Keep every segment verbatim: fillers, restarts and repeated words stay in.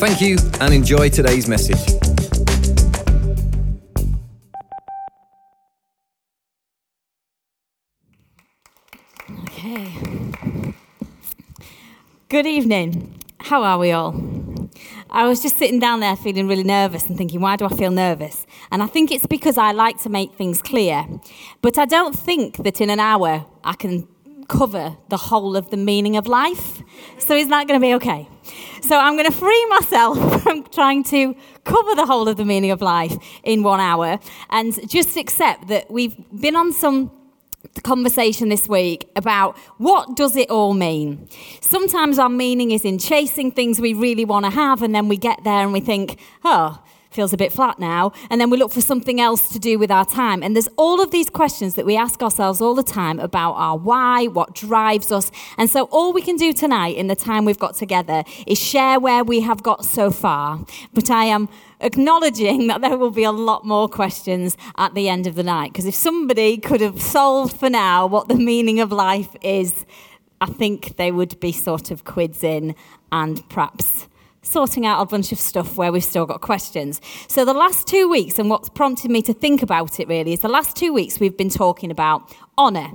Thank you and enjoy today's message. Okay. Good evening. How are we all? I was just sitting down there feeling really nervous and thinking, why do I feel nervous? And I think it's because I like to make things clear. But I don't think that in an hour I can cover the whole of the meaning of life. So is that going to be okay? So I'm going to free myself from trying to cover the whole of the meaning of life in one hour and just accept that we've been on some conversation this week about what does it all mean. Sometimes our meaning is in chasing things we really want to have, and then we get there and we think, oh, feels a bit flat now, and then we look for something else to do with our time. And there's all of these questions that we ask ourselves all the time about our why, what drives us. And so all we can do tonight in the time we've got together is share where we have got so far. But I am acknowledging that there will be a lot more questions at the end of the night, because if somebody could have solved for now what the meaning of life is, I think they would be sort of quids in and perhaps sorting out a bunch of stuff where we've still got questions. So the last two weeks, and what's prompted me to think about it really, is the last two weeks we've been talking about honour.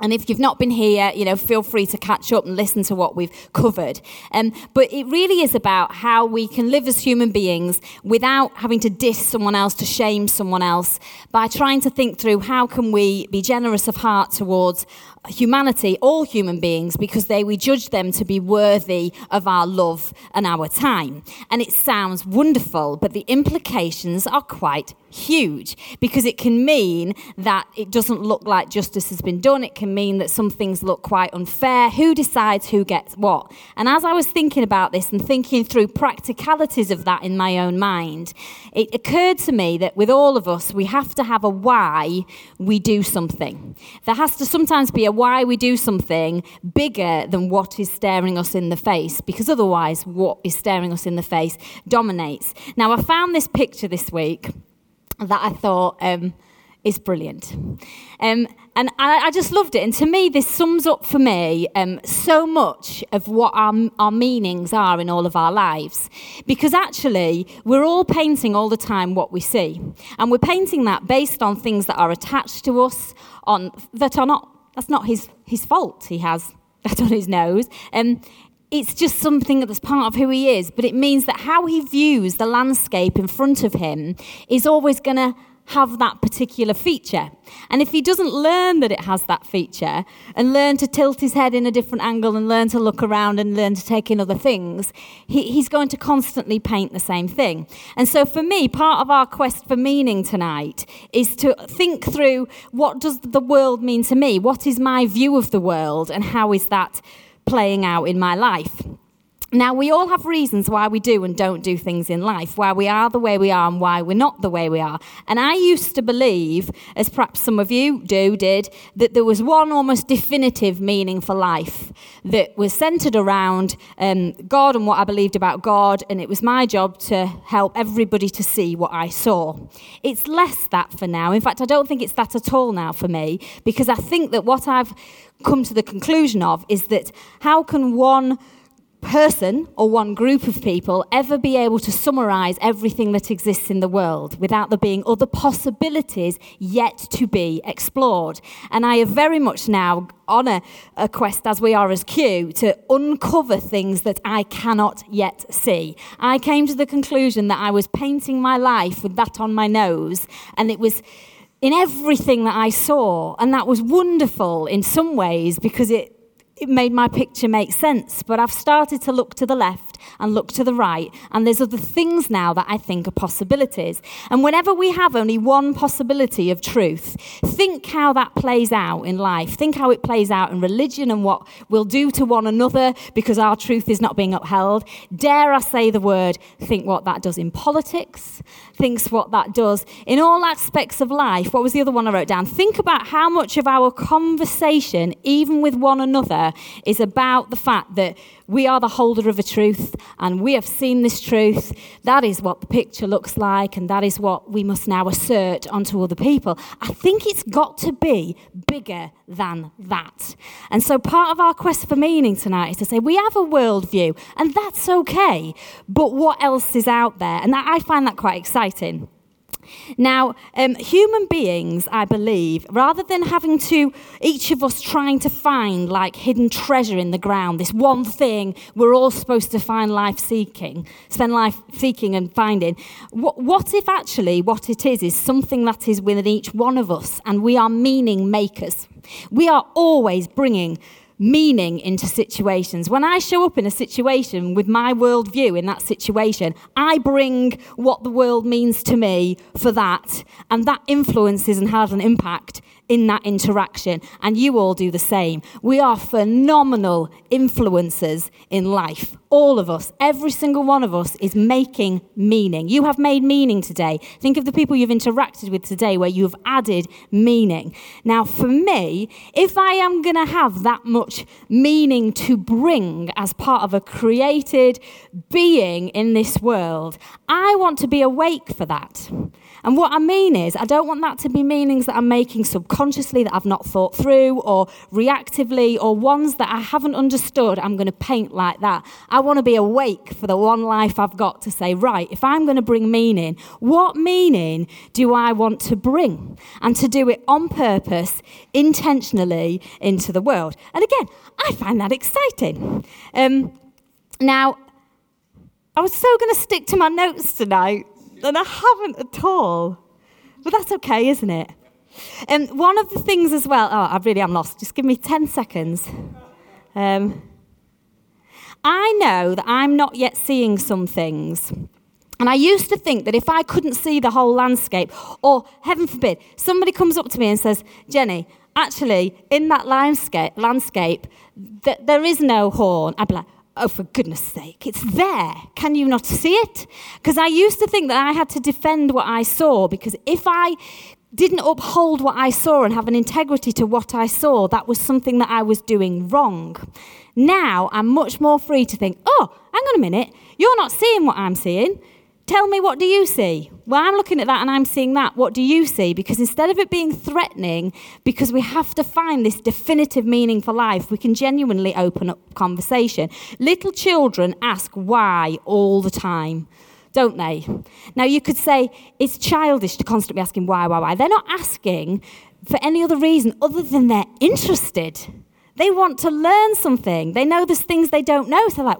And if you've not been here, you know, feel free to catch up and listen to what we've covered. Um, but it really is about how we can live as human beings without having to diss someone else, to shame someone else, by trying to think through how can we be generous of heart towards humanity, all human beings, because they we judge them to be worthy of our love and our time. And it sounds wonderful, but the implications are quite huge, because it can mean that it doesn't look like justice has been done. It can mean that some things look quite unfair. Who decides who gets what? And as I was thinking about this and thinking through practicalities of that in my own mind, it occurred to me that with all of us, we have to have a why we do something. There has to sometimes be a why we do something bigger than what is staring us in the face, because otherwise what is staring us in the face dominates. Now, I found this picture this week that I thought um, is brilliant. Um, and I, I just loved it. And to me, this sums up for me um, so much of what our, our meanings are in all of our lives. Because actually, we're all painting all the time what we see. And we're painting that based on things that are attached to us, on that are not, that's not his, his fault. He has that on his nose. Um, It's just something that's part of who he is, but it means that how he views the landscape in front of him is always going to have that particular feature. And if he doesn't learn that it has that feature and learn to tilt his head in a different angle and learn to look around and learn to take in other things, he, he's going to constantly paint the same thing. And so for me, part of our quest for meaning tonight is to think through, what does the world mean to me? What is my view of the world, and how is that playing out in my life? Now, we all have reasons why we do and don't do things in life, why we are the way we are and why we're not the way we are. And I used to believe, as perhaps some of you do, did, that there was one almost definitive meaning for life that was centered around um, God and what I believed about God, and it was my job to help everybody to see what I saw. It's less that for now. In fact, I don't think it's that at all now for me, because I think that what I've come to the conclusion of is that how can one person or one group of people ever be able to summarize everything that exists in the world without there being other possibilities yet to be explored? And I have very much now on a, a quest, as we are as Q, to uncover things that I cannot yet see. I came to the conclusion that I was painting my life with that on my nose, and it was in everything that I saw, and that was wonderful in some ways because it It made my picture make sense, but I've started to look to the left left and look to the right, and there's other things now that I think are possibilities. And whenever we have only one possibility of truth, think how that plays out in life. Think how it plays out in religion and what we'll do to one another because our truth is not being upheld. Dare I say the word, think what that does in politics, thinks what that does in all aspects of life. What was the other one I wrote down? Think about how much of our conversation, even with one another, is about the fact that we are the holder of a truth and we have seen this truth. That is what the picture looks like and that is what we must now assert onto other people. I think it's got to be bigger than that. And so part of our quest for meaning tonight is to say we have a worldview and that's okay, but what else is out there? And that, I find that quite exciting. Now, um, human beings, I believe, rather than having to, each of us trying to find like hidden treasure in the ground, this one thing we're all supposed to find life seeking, spend life seeking and finding, what, what if actually what it is is something that is within each one of us and we are meaning makers. We are always bringing meaning into situations. When I show up in a situation with my worldview in that situation, I bring what the world means to me for that, and that influences and has an impact in that interaction, and you all do the same. We are phenomenal influencers in life. All of us, every single one of us is making meaning. You have made meaning today. Think of the people you've interacted with today where you've added meaning. Now, for me, if I am going to have that much meaning to bring as part of a created being in this world, I want to be awake for that. And what I mean is, I don't want that to be meanings that I'm making subconsciously that I've not thought through or reactively or ones that I haven't understood. I'm going to paint like that. I want to be awake for the one life I've got to say, right, if I'm going to bring meaning, what meaning do I want to bring? And to do it on purpose, intentionally into the world. And again, I find that exciting. Um, now, I was so going to stick to my notes tonight. And I haven't at all. But that's okay, isn't it? And um, one of the things as well, oh, I really am lost. Just give me ten seconds. Um, I know that I'm not yet seeing some things. And I used to think that if I couldn't see the whole landscape, or heaven forbid, somebody comes up to me and says, Jenny, actually, in that landscape, landscape, th- there is no horn. I'd be like, oh, for goodness sake, it's there. Can you not see it? Because I used to think that I had to defend what I saw, because if I didn't uphold what I saw and have an integrity to what I saw, that was something that I was doing wrong. Now I'm much more free to think, oh, hang on a minute, you're not seeing what I'm seeing. Tell me, what do you see? Well, I'm looking at that and I'm seeing that. What do you see? Because instead of it being threatening, because we have to find this definitive meaning for life, we can genuinely open up conversation. Little children ask why all the time, don't they? Now, you could say it's childish to constantly asking why, why, why. They're not asking for any other reason other than they're interested. They want to learn something. They know there's things they don't know, so they're like,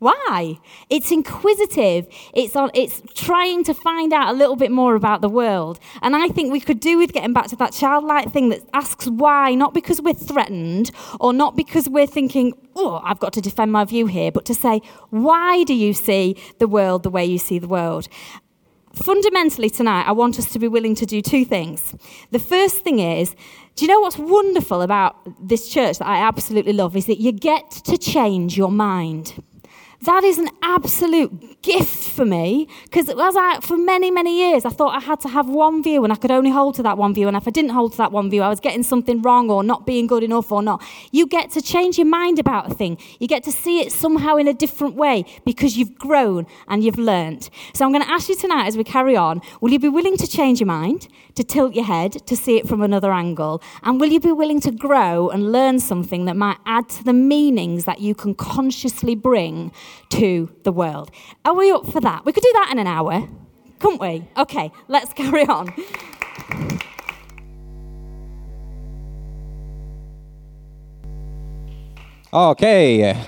why? It's inquisitive. It's on, it's trying to find out a little bit more about the world. And I think we could do with getting back to that childlike thing that asks why, not because we're threatened or not because we're thinking, oh, I've got to defend my view here, but to say, why do you see the world the way you see the world? Fundamentally tonight, I want us to be willing to do two things. The first thing is, do you know what's wonderful about this church that I absolutely love is that you get to change your mind. That is an absolute gift for me, because as I, for many, many years, I thought I had to have one view and I could only hold to that one view. And if I didn't hold to that one view, I was getting something wrong or not being good enough or not. You get to change your mind about a thing. You get to see it somehow in a different way because you've grown and you've learnt. So I'm going to ask you tonight as we carry on, will you be willing to change your mind, to tilt your head, to see it from another angle? And will you be willing to grow and learn something that might add to the meanings that you can consciously bring to the world? Are we up for that? We could do that in an hour, couldn't we? Okay, let's carry on. Okay.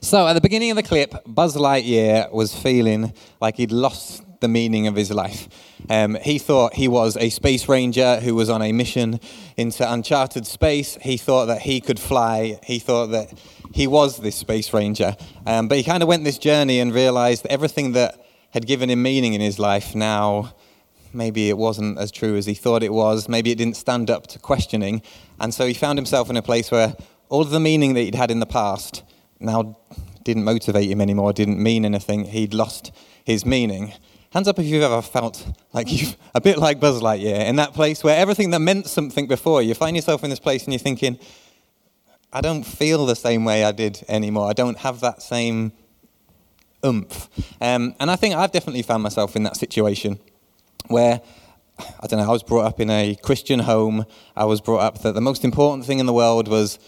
So at the beginning of the clip, Buzz Lightyear was feeling like he'd lost the meaning of his life. Um, he thought he was a space ranger who was on a mission into uncharted space. He thought that he could fly. He thought that he was this space ranger. Um, but he kind of went this journey and realized that everything that had given him meaning in his life now, maybe it wasn't as true as he thought it was. Maybe it didn't stand up to questioning. And so he found himself in a place where all of the meaning that he'd had in the past now didn't motivate him anymore, didn't mean anything. He'd lost his meaning. Hands up if you've ever felt like you've a bit like Buzz Lightyear, in that place where everything that meant something before, you find yourself in this place and you're thinking, I don't feel the same way I did anymore. I don't have that same oomph. Um, and I think I've definitely found myself in that situation where, I don't know, I was brought up in a Christian home. I was brought up that the most important thing in the world was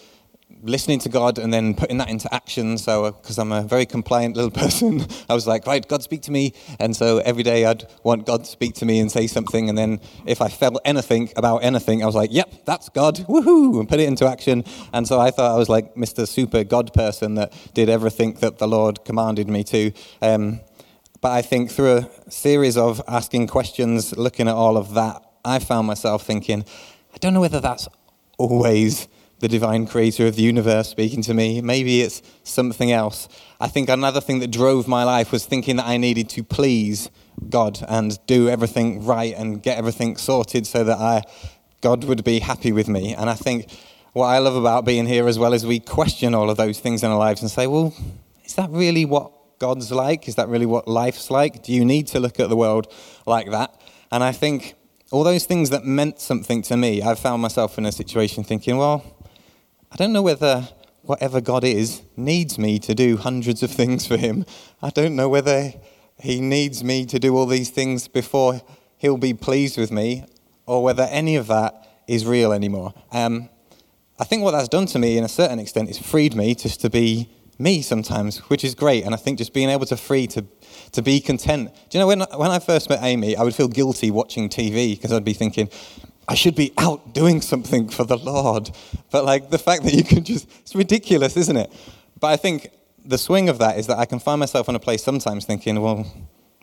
listening to God and then putting that into action. So, because I'm a very compliant little person, I was like, right, God speak to me. And so every day I'd want God to speak to me and say something. And then if I felt anything about anything, I was like, yep, that's God, woohoo, and put it into action. And so I thought I was like Mister Super God person that did everything that the Lord commanded me to. Um, but I think through a series of asking questions, looking at all of that, I found myself thinking, I don't know whether that's always the divine creator of the universe speaking to me. Maybe it's something else. I think another thing that drove my life was thinking that I needed to please God and do everything right and get everything sorted so that I, God would be happy with me. And I think what I love about being here as well is we question all of those things in our lives and say, well, is that really what God's like? Is that really what life's like? Do you need to look at the world like that? And I think all those things that meant something to me, I found myself in a situation thinking, well, I don't know whether whatever God is needs me to do hundreds of things for him. I don't know whether he needs me to do all these things before he'll be pleased with me, or whether any of that is real anymore. Um, I think what that's done to me in a certain extent is freed me just to be me sometimes, which is great. And I think just being able to free to to be content. Do you know, when when I first met Amy, I would feel guilty watching T V because I'd be thinking, I should be out doing something for the Lord. But like the fact that you can just, it's ridiculous, isn't it? But I think the swing of that is that I can find myself in a place sometimes thinking, well,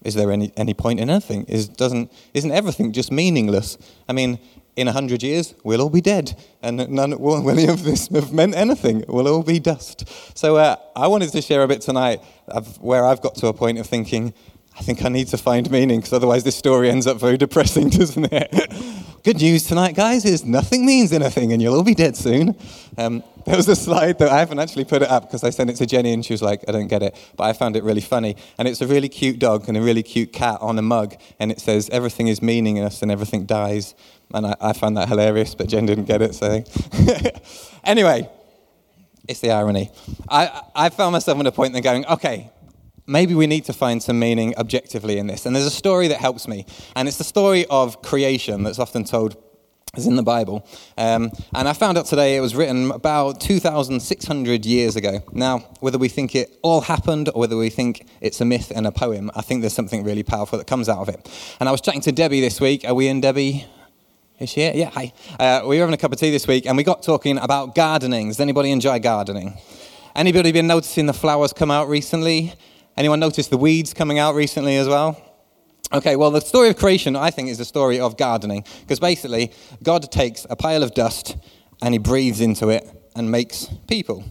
is there any, any point in anything? Is, doesn't, isn't everything just meaningless? I mean, in a hundred years, we'll all be dead and none will any of this have meant anything. We'll all be dust. So uh, I wanted to share a bit tonight of where I've got to a point of thinking, I think I need to find meaning, because otherwise this story ends up very depressing, doesn't it? Good news tonight, guys, is nothing means anything and you'll all be dead soon. Um, there was a slide that I haven't actually put it up because I sent it to Jenny and she was like, I don't get it, but I found it really funny. And it's a really cute dog and a really cute cat on a mug, and it says, everything is meaningless and everything dies. And I, I found that hilarious, but Jen didn't get it, so. Anyway, it's the irony. I, I found myself at a point then going, okay, maybe we need to find some meaning objectively in this. And there's a story that helps me. And it's the story of creation that's often told is in the Bible. Um, and I found out today it was written about two thousand six hundred years ago. Now, whether we think it all happened or whether we think it's a myth and a poem, I think there's something really powerful that comes out of it. And I was chatting to Debbie this week. Are we in, Debbie? Is she here? Yeah, hi. Uh, we were having a cup of tea this week and we got talking about gardening. Does anybody enjoy gardening? Anybody been noticing the flowers come out recently? Anyone notice the weeds coming out recently as well? Okay, well, the story of creation, I think, is the story of gardening. Because basically, God takes a pile of dust and he breathes into it and makes people.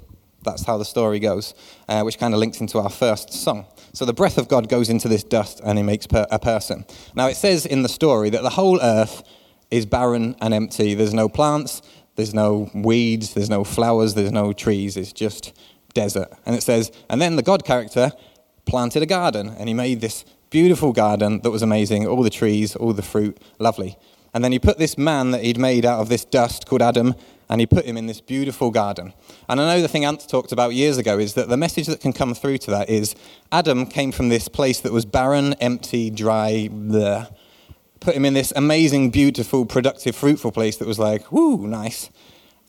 That's how the story goes, uh, which kind of links into our first song. So the breath of God goes into this dust and he makes per- a person. Now, it says in the story that the whole earth is barren and empty. There's no plants, there's no weeds, there's no flowers, there's no trees. It's just desert. And it says, and then the God character planted a garden, and he made this beautiful garden that was amazing, all the trees, all the fruit, lovely. And then he put this man that he'd made out of this dust called Adam, and he put him in this beautiful garden. And I know the thing Ant talked about years ago is that the message that can come through to that is Adam came from this place that was barren, empty, dry, bleh. Put him in this amazing, beautiful, productive, fruitful place that was like, whoo, nice.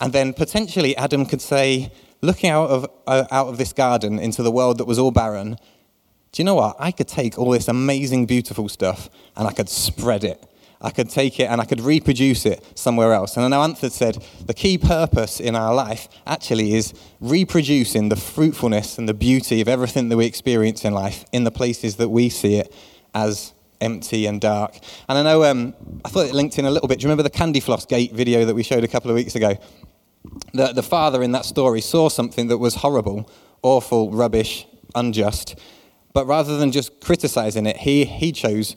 And then potentially Adam could say, looking out of uh, out of this garden into the world that was all barren, do you know what? I could take all this amazing, beautiful stuff and I could spread it. I could take it and I could reproduce it somewhere else. And I know Anthony said the key purpose in our life actually is reproducing the fruitfulness and the beauty of everything that we experience in life in the places that we see it as empty and dark. And I know um, I thought it linked in a little bit. Do you remember the Candy Floss Gate video that we showed a couple of weeks ago? the, the father in that story saw something that was horrible, awful, rubbish, unjust. But rather than just criticizing it, he, he chose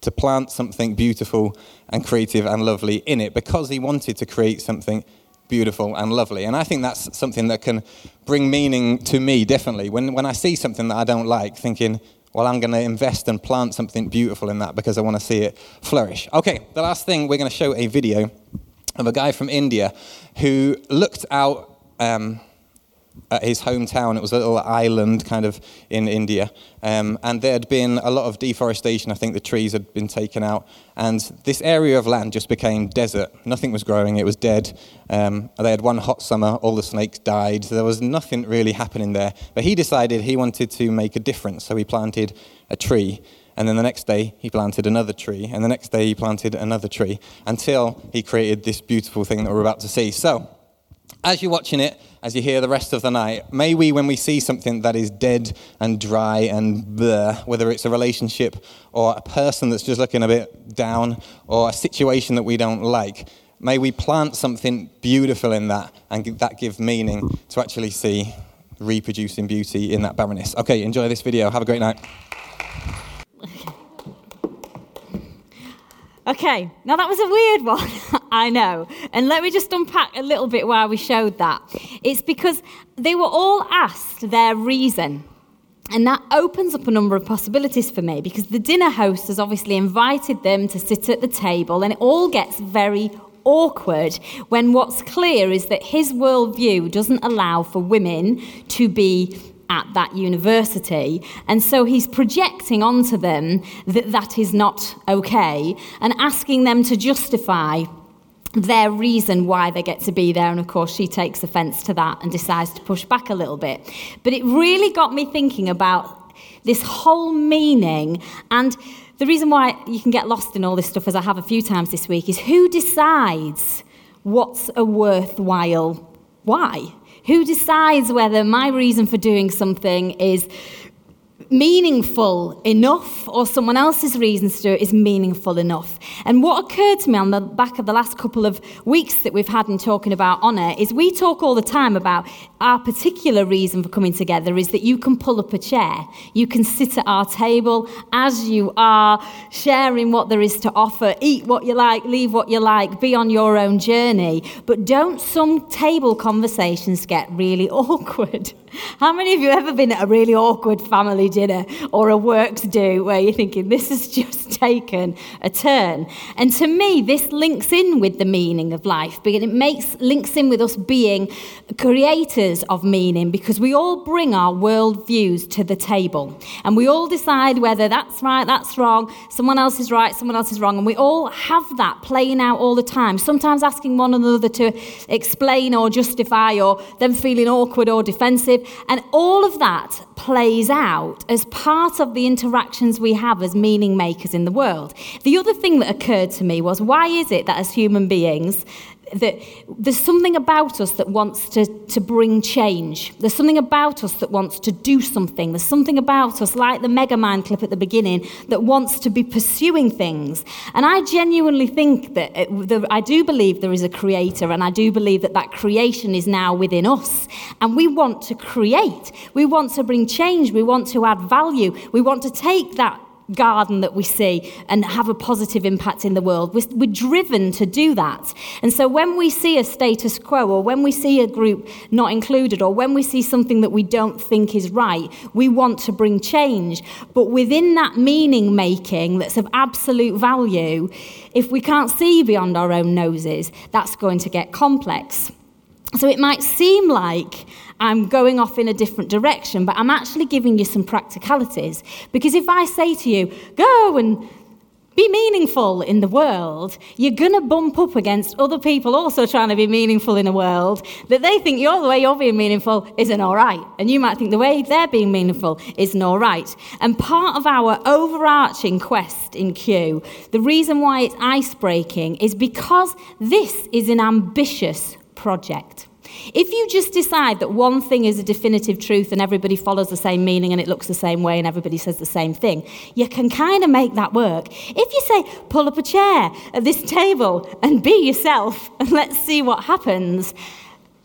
to plant something beautiful and creative and lovely in it because he wanted to create something beautiful and lovely. And I think that's something that can bring meaning to me differently. When when I see something that I don't like, thinking, well, I'm going to invest and plant something beautiful in that because I want to see it flourish. Okay, the last thing, we're going to show a video of a guy from India who looked out um, at his hometown. It was a little island kind of in India. Um, and there had been a lot of deforestation. I think the trees had been taken out. And this area of land just became desert. Nothing was growing. It was dead. Um, they had one hot summer. All the snakes died. There was nothing really happening there. But he decided he wanted to make a difference. So he planted a tree. And then the next day, he planted another tree. And the next day, he planted another tree until he created this beautiful thing that we're about to see. So, as you're watching it, as you hear the rest of the night, may we, when we see something that is dead and dry and bleh, whether it's a relationship or a person that's just looking a bit down or a situation that we don't like, may we plant something beautiful in that and that give meaning to actually see reproducing beauty in that barrenness. Okay, enjoy this video. Have a great night. Okay, now that was a weird one, I know. And let me just unpack a little bit why we showed that. It's because they were all asked their reason. And that opens up a number of possibilities for me, because the dinner host has obviously invited them to sit at the table, and it all gets very awkward when what's clear is that his worldview doesn't allow for women to be at that university, and so he's projecting onto them that that is not okay and asking them to justify their reason why they get to be there. And of course she takes offence to that and decides to push back a little bit. But it really got me thinking about this whole meaning, and the reason why you can get lost in all this stuff, as I have a few times this week, is who decides what's a worthwhile why? Who decides whether my reason for doing something is meaningful enough or someone else's reason to do it is meaningful enough? And what occurred to me on the back of the last couple of weeks that we've had in talking about honour is we talk all the time about our particular reason for coming together is that you can pull up a chair. You can sit at our table as you are, sharing what there is to offer, eat what you like, leave what you like, be on your own journey. But don't some table conversations get really awkward? How many of you have ever been at a really awkward family dinner or a works do where you're thinking, this has just taken a turn? And to me, this links in with the meaning of life, because it makes links in with us being creators of meaning, because we all bring our world views to the table and we all decide whether that's right, that's wrong, someone else is right, someone else is wrong, and we all have that playing out all the time, sometimes asking one another to explain or justify or then feeling awkward or defensive. And all of that plays out as part of the interactions we have as meaning makers in the world. The other thing that occurred to me was, why is it that as human beings, that there's something about us that wants to, to bring change. There's something about us that wants to do something. There's something about us, like the Megamind clip at the beginning, that wants to be pursuing things. And I genuinely think that, it, that I do believe there is a creator, and I do believe that that creation is now within us. And we want to create. We want to bring change. We want to add value. We want to take that garden that we see and have a positive impact in the world. We're, we're driven to do that. And so when we see a status quo, or when we see a group not included, or when we see something that we don't think is right, we want to bring change. But within that meaning making that's of absolute value, if we can't see beyond our own noses, that's going to get complex. So it might seem like I'm going off in a different direction, but I'm actually giving you some practicalities. Because if I say to you, go and be meaningful in the world, you're going to bump up against other people also trying to be meaningful in a world that they think you're, the way you're being meaningful isn't all right. And you might think the way they're being meaningful isn't all right. And part of our overarching quest in Q, the reason why it's ice-breaking is because this is an ambitious project. If you just decide that one thing is a definitive truth and everybody follows the same meaning and it looks the same way and everybody says the same thing, you can kind of make that work. If you say, pull up a chair at this table and be yourself and let's see what happens,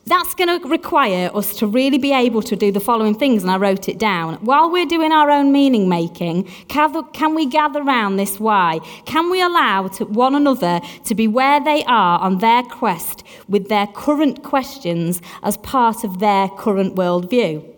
That's going to require us to really be able to do the following things, and I wrote it down. While we're doing our own meaning making, can we gather round this why? Can we allow to one another to be where they are on their quest with their current questions as part of their current worldview?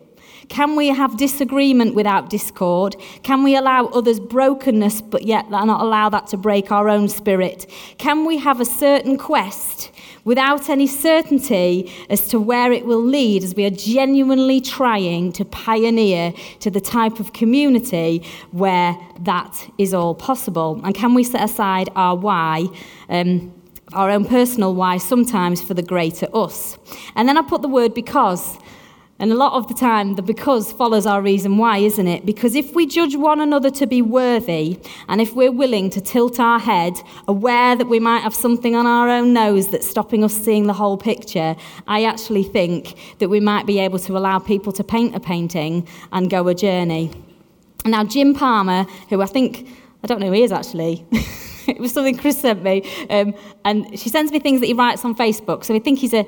Can we have disagreement without discord? Can we allow others' brokenness, but yet not allow that to break our own spirit? Can we have a certain quest without any certainty as to where it will lead, as we are genuinely trying to pioneer to the type of community where that is all possible? And can we set aside our why, um, our own personal why, sometimes for the greater us? And then I put the word because. And a lot of the time, the because follows our reason why, isn't it? Because if we judge one another to be worthy, and if we're willing to tilt our head, aware that we might have something on our own nose that's stopping us seeing the whole picture, I actually think that we might be able to allow people to paint a painting and go a journey. Now, Jim Palmer, who I think, I don't know who he is actually, it was something Chris sent me, um, and she sends me things that he writes on Facebook, so I think he's a...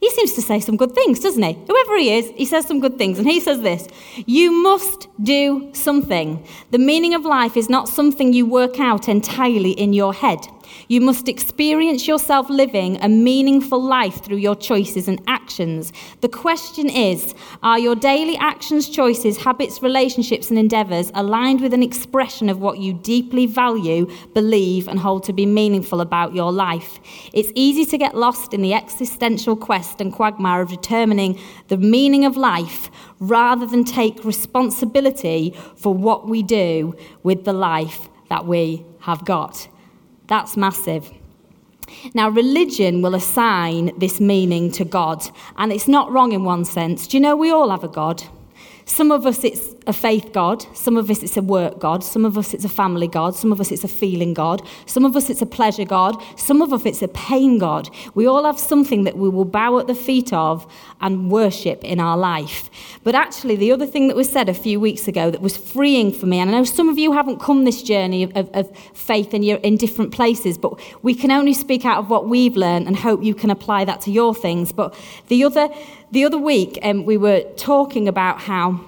He seems to say some good things, doesn't he? Whoever he is, he says some good things. And he says this: you must do something. The meaning of life is not something you work out entirely in your head. You must experience yourself living a meaningful life through your choices and actions. The question is, are your daily actions, choices, habits, relationships and endeavours aligned with an expression of what you deeply value, believe and hold to be meaningful about your life? It's easy to get lost in the existential quest and quagmire of determining the meaning of life rather than take responsibility for what we do with the life that we have got. That's massive. Now, religion will assign this meaning to God, and it's not wrong in one sense. Do you know we all have a God? Some of us it's a faith God, some of us it's a work God, some of us it's a family God, some of us it's a feeling God, some of us it's a pleasure God, some of us it's a pain God. We all have something that we will bow at the feet of and worship in our life. But actually the other thing that was said a few weeks ago that was freeing for me, and I know some of you haven't come this journey of, of faith and you're in different places, but we can only speak out of what we've learned and hope you can apply that to your things. But the other the other week um, we were talking about how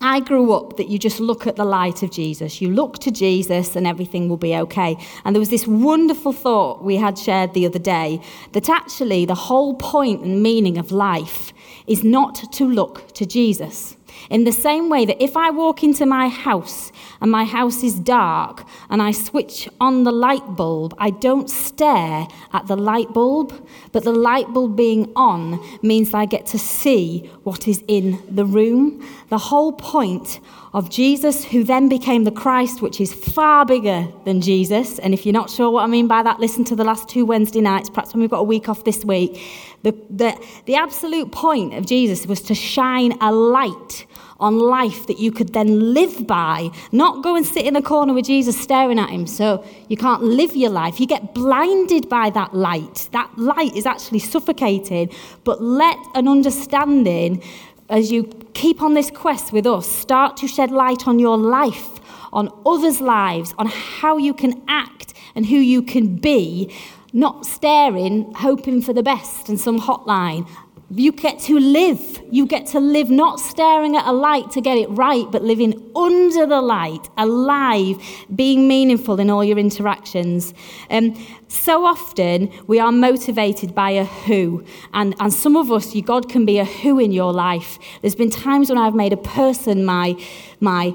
I grew up that you just look at the light of Jesus. You look to Jesus and everything will be okay. And there was this wonderful thought we had shared the other day that actually the whole point and meaning of life is not to look to Jesus. In the same way that if I walk into my house and my house is dark and I switch on the light bulb, I don't stare at the light bulb, but the light bulb being on means I get to see what is in the room. The whole point of Jesus, who then became the Christ, which is far bigger than Jesus. And if you're not sure what I mean by that, listen to the last two Wednesday nights, perhaps when we've got a week off this week. The, the, the absolute point of Jesus was to shine a light on life that you could then live by, not go and sit in a corner with Jesus staring at him so you can't live your life. You get blinded by that light. That light is actually suffocating, but let an understanding, as you keep on this quest with us, start to shed light on your life, on others' lives, on how you can act and who you can be, not staring, hoping for the best in some hotline. You get to live. You get to live not staring at a light to get it right, but living under the light, alive, being meaningful in all your interactions. Um, so often we are motivated by a who. And, and some of us, you, God can be a who in your life. There's been times when I've made a person my my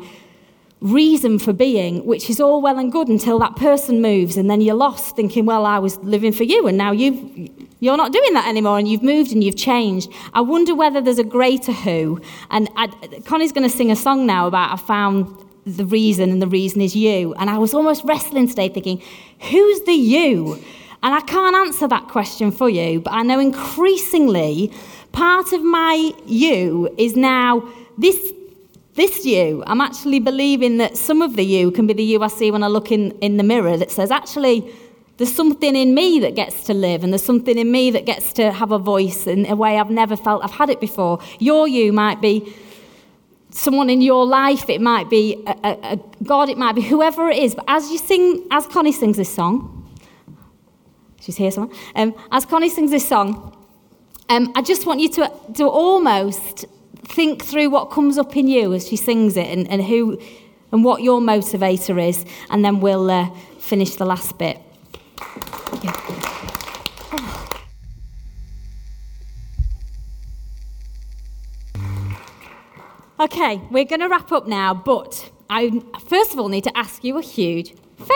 reason for being, which is all well and good until that person moves, and then you're lost thinking, well, I was living for you, and now you've you're not doing that anymore, and you've moved and you've changed. I wonder whether there's a greater who. And I, Connie's going to sing a song now about I found the reason, and the reason is you. And I was almost wrestling today thinking, who's the you? And I can't answer that question for you, but I know increasingly part of my you is now this This you. I'm actually believing that some of the you can be the you I see when I look in, in the mirror that says, actually, there's something in me that gets to live, and there's something in me that gets to have a voice in a way I've never felt I've had it before. Your you might be someone in your life, it might be a, a, a God, it might be whoever it is. But as you sing, as Connie sings this song, she's here somewhere, um, as Connie sings this song, Um, I just want you to, to almost think through what comes up in you as she sings it, and, and who and what your motivator is, and then we'll uh, finish the last bit. Yeah. Okay, we're going to wrap up now, but I first of all need to ask you a huge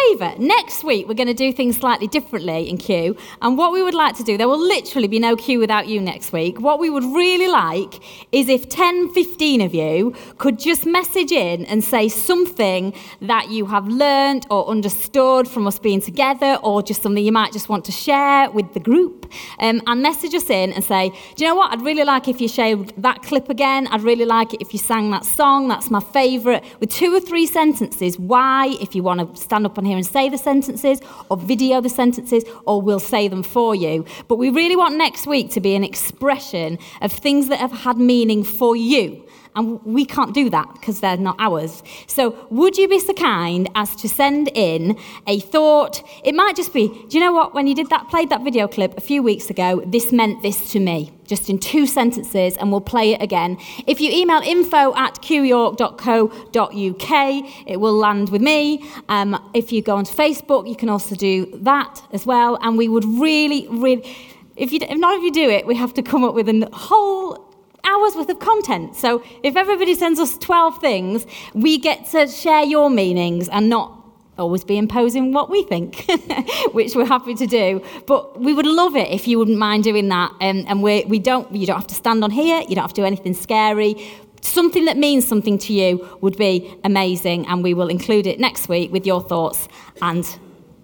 favour. Next week, we're going to do things slightly differently in Q, and what we would like to do, there will literally be no Q without you next week. What we would really like is if ten, fifteen of you could just message in and say something that you have learned or understood from us being together, or just something you might just want to share with the group, um, and message us in and say, do you know what, I'd really like if you shared that clip again, I'd really like it if you sang that song, that's my favourite, with two or three sentences, why, if you want to stand up on here and say the sentences, or video the sentences, or we'll say them for you. But we really want next week to be an expression of things that have had meaning for you, and we can't do that because they're not ours. So would you be so kind as to send in a thought? It might just be, do you know what, when you did that, played that video clip a few weeks ago, this meant this to me, just in two sentences, and we'll play it again. If you email info at q york dot co dot u k, it will land with me. Um, if you go onto Facebook, you can also do that as well, and we would really, really, if, you, if not if you do it, we have to come up with a whole hours worth of content. So if everybody sends us twelve things, we get to share your meanings and not always be imposing what we think, which we're happy to do. But we would love it if you wouldn't mind doing that. Um, and we we don't you don't have to stand on here. You don't have to do anything scary. Something that means something to you would be amazing, and we will include it next week with your thoughts, and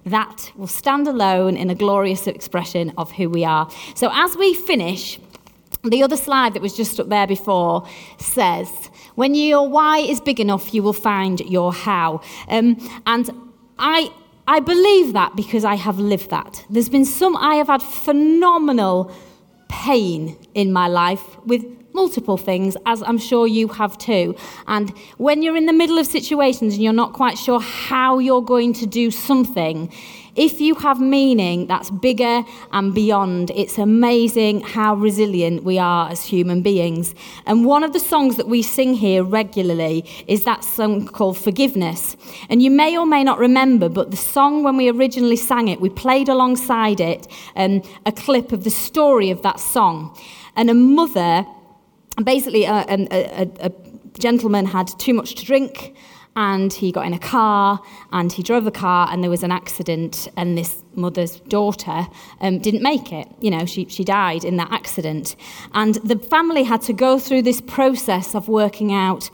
that will stand alone in a glorious expression of who we are. So as we finish, the other slide that was just up there before says, when your why is big enough, you will find your how. Um, and I I believe that because I have lived that. There's been some, I have had phenomenal pain in my life with multiple things, as I'm sure you have too. And when you're in the middle of situations and you're not quite sure how you're going to do something, if you have meaning that's bigger and beyond, it's amazing how resilient we are as human beings. And one of the songs that we sing here regularly is that song called Forgiveness. And you may or may not remember, but the song, when we originally sang it, we played alongside it um, a clip of the story of that song. And a mother, basically a, a, a, a gentleman had too much to drink, and he got in a car, and he drove the car, and there was an accident, and this mother's daughter um, didn't make it. You know, she, she died in that accident. And the family had to go through this process of working out,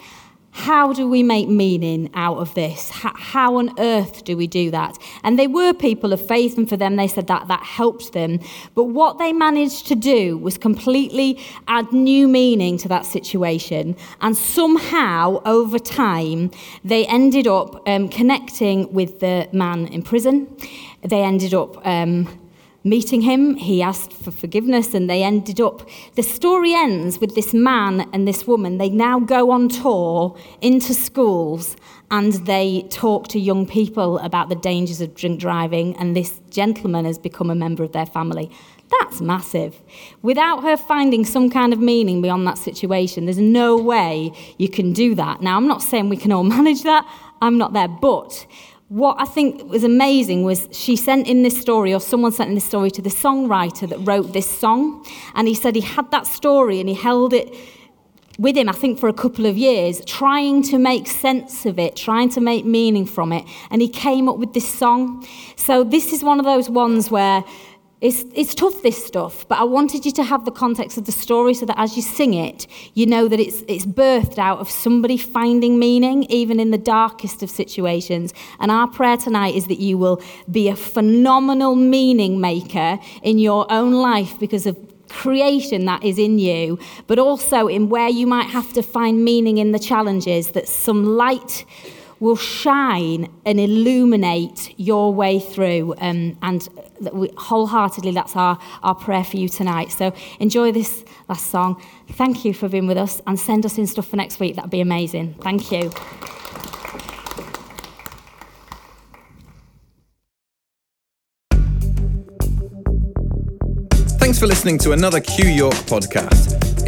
how do we make meaning out of this? How, how on earth do we do that? And they were people of faith, and for them, they said that that helped them. But what they managed to do was completely add new meaning to that situation. And somehow, over time, they ended up um, connecting with the man in prison. They ended up Um, meeting him, he asked for forgiveness, and they ended up, the story ends with this man and this woman. They now go on tour into schools, and they talk to young people about the dangers of drink driving, and this gentleman has become a member of their family. That's massive. Without her finding some kind of meaning beyond that situation, there's no way you can do that. Now, I'm not saying we can all manage that. I'm not there, but what I think was amazing was she sent in this story, or someone sent in this story, to the songwriter that wrote this song. And he said he had that story and he held it with him, I think, for a couple of years, trying to make sense of it, trying to make meaning from it. And he came up with this song. So this is one of those ones where It's it's tough, this stuff, but I wanted you to have the context of the story so that as you sing it, you know that it's it's birthed out of somebody finding meaning, even in the darkest of situations. And our prayer tonight is that you will be a phenomenal meaning maker in your own life because of creation that is in you, but also in where you might have to find meaning in the challenges, that some light will shine and illuminate your way through. Um, and we, wholeheartedly, that's our, our prayer for you tonight. So enjoy this last song. Thank you for being with us, and send us in stuff for next week. That'd be amazing. Thank you. Thanks for listening to another Q York podcast.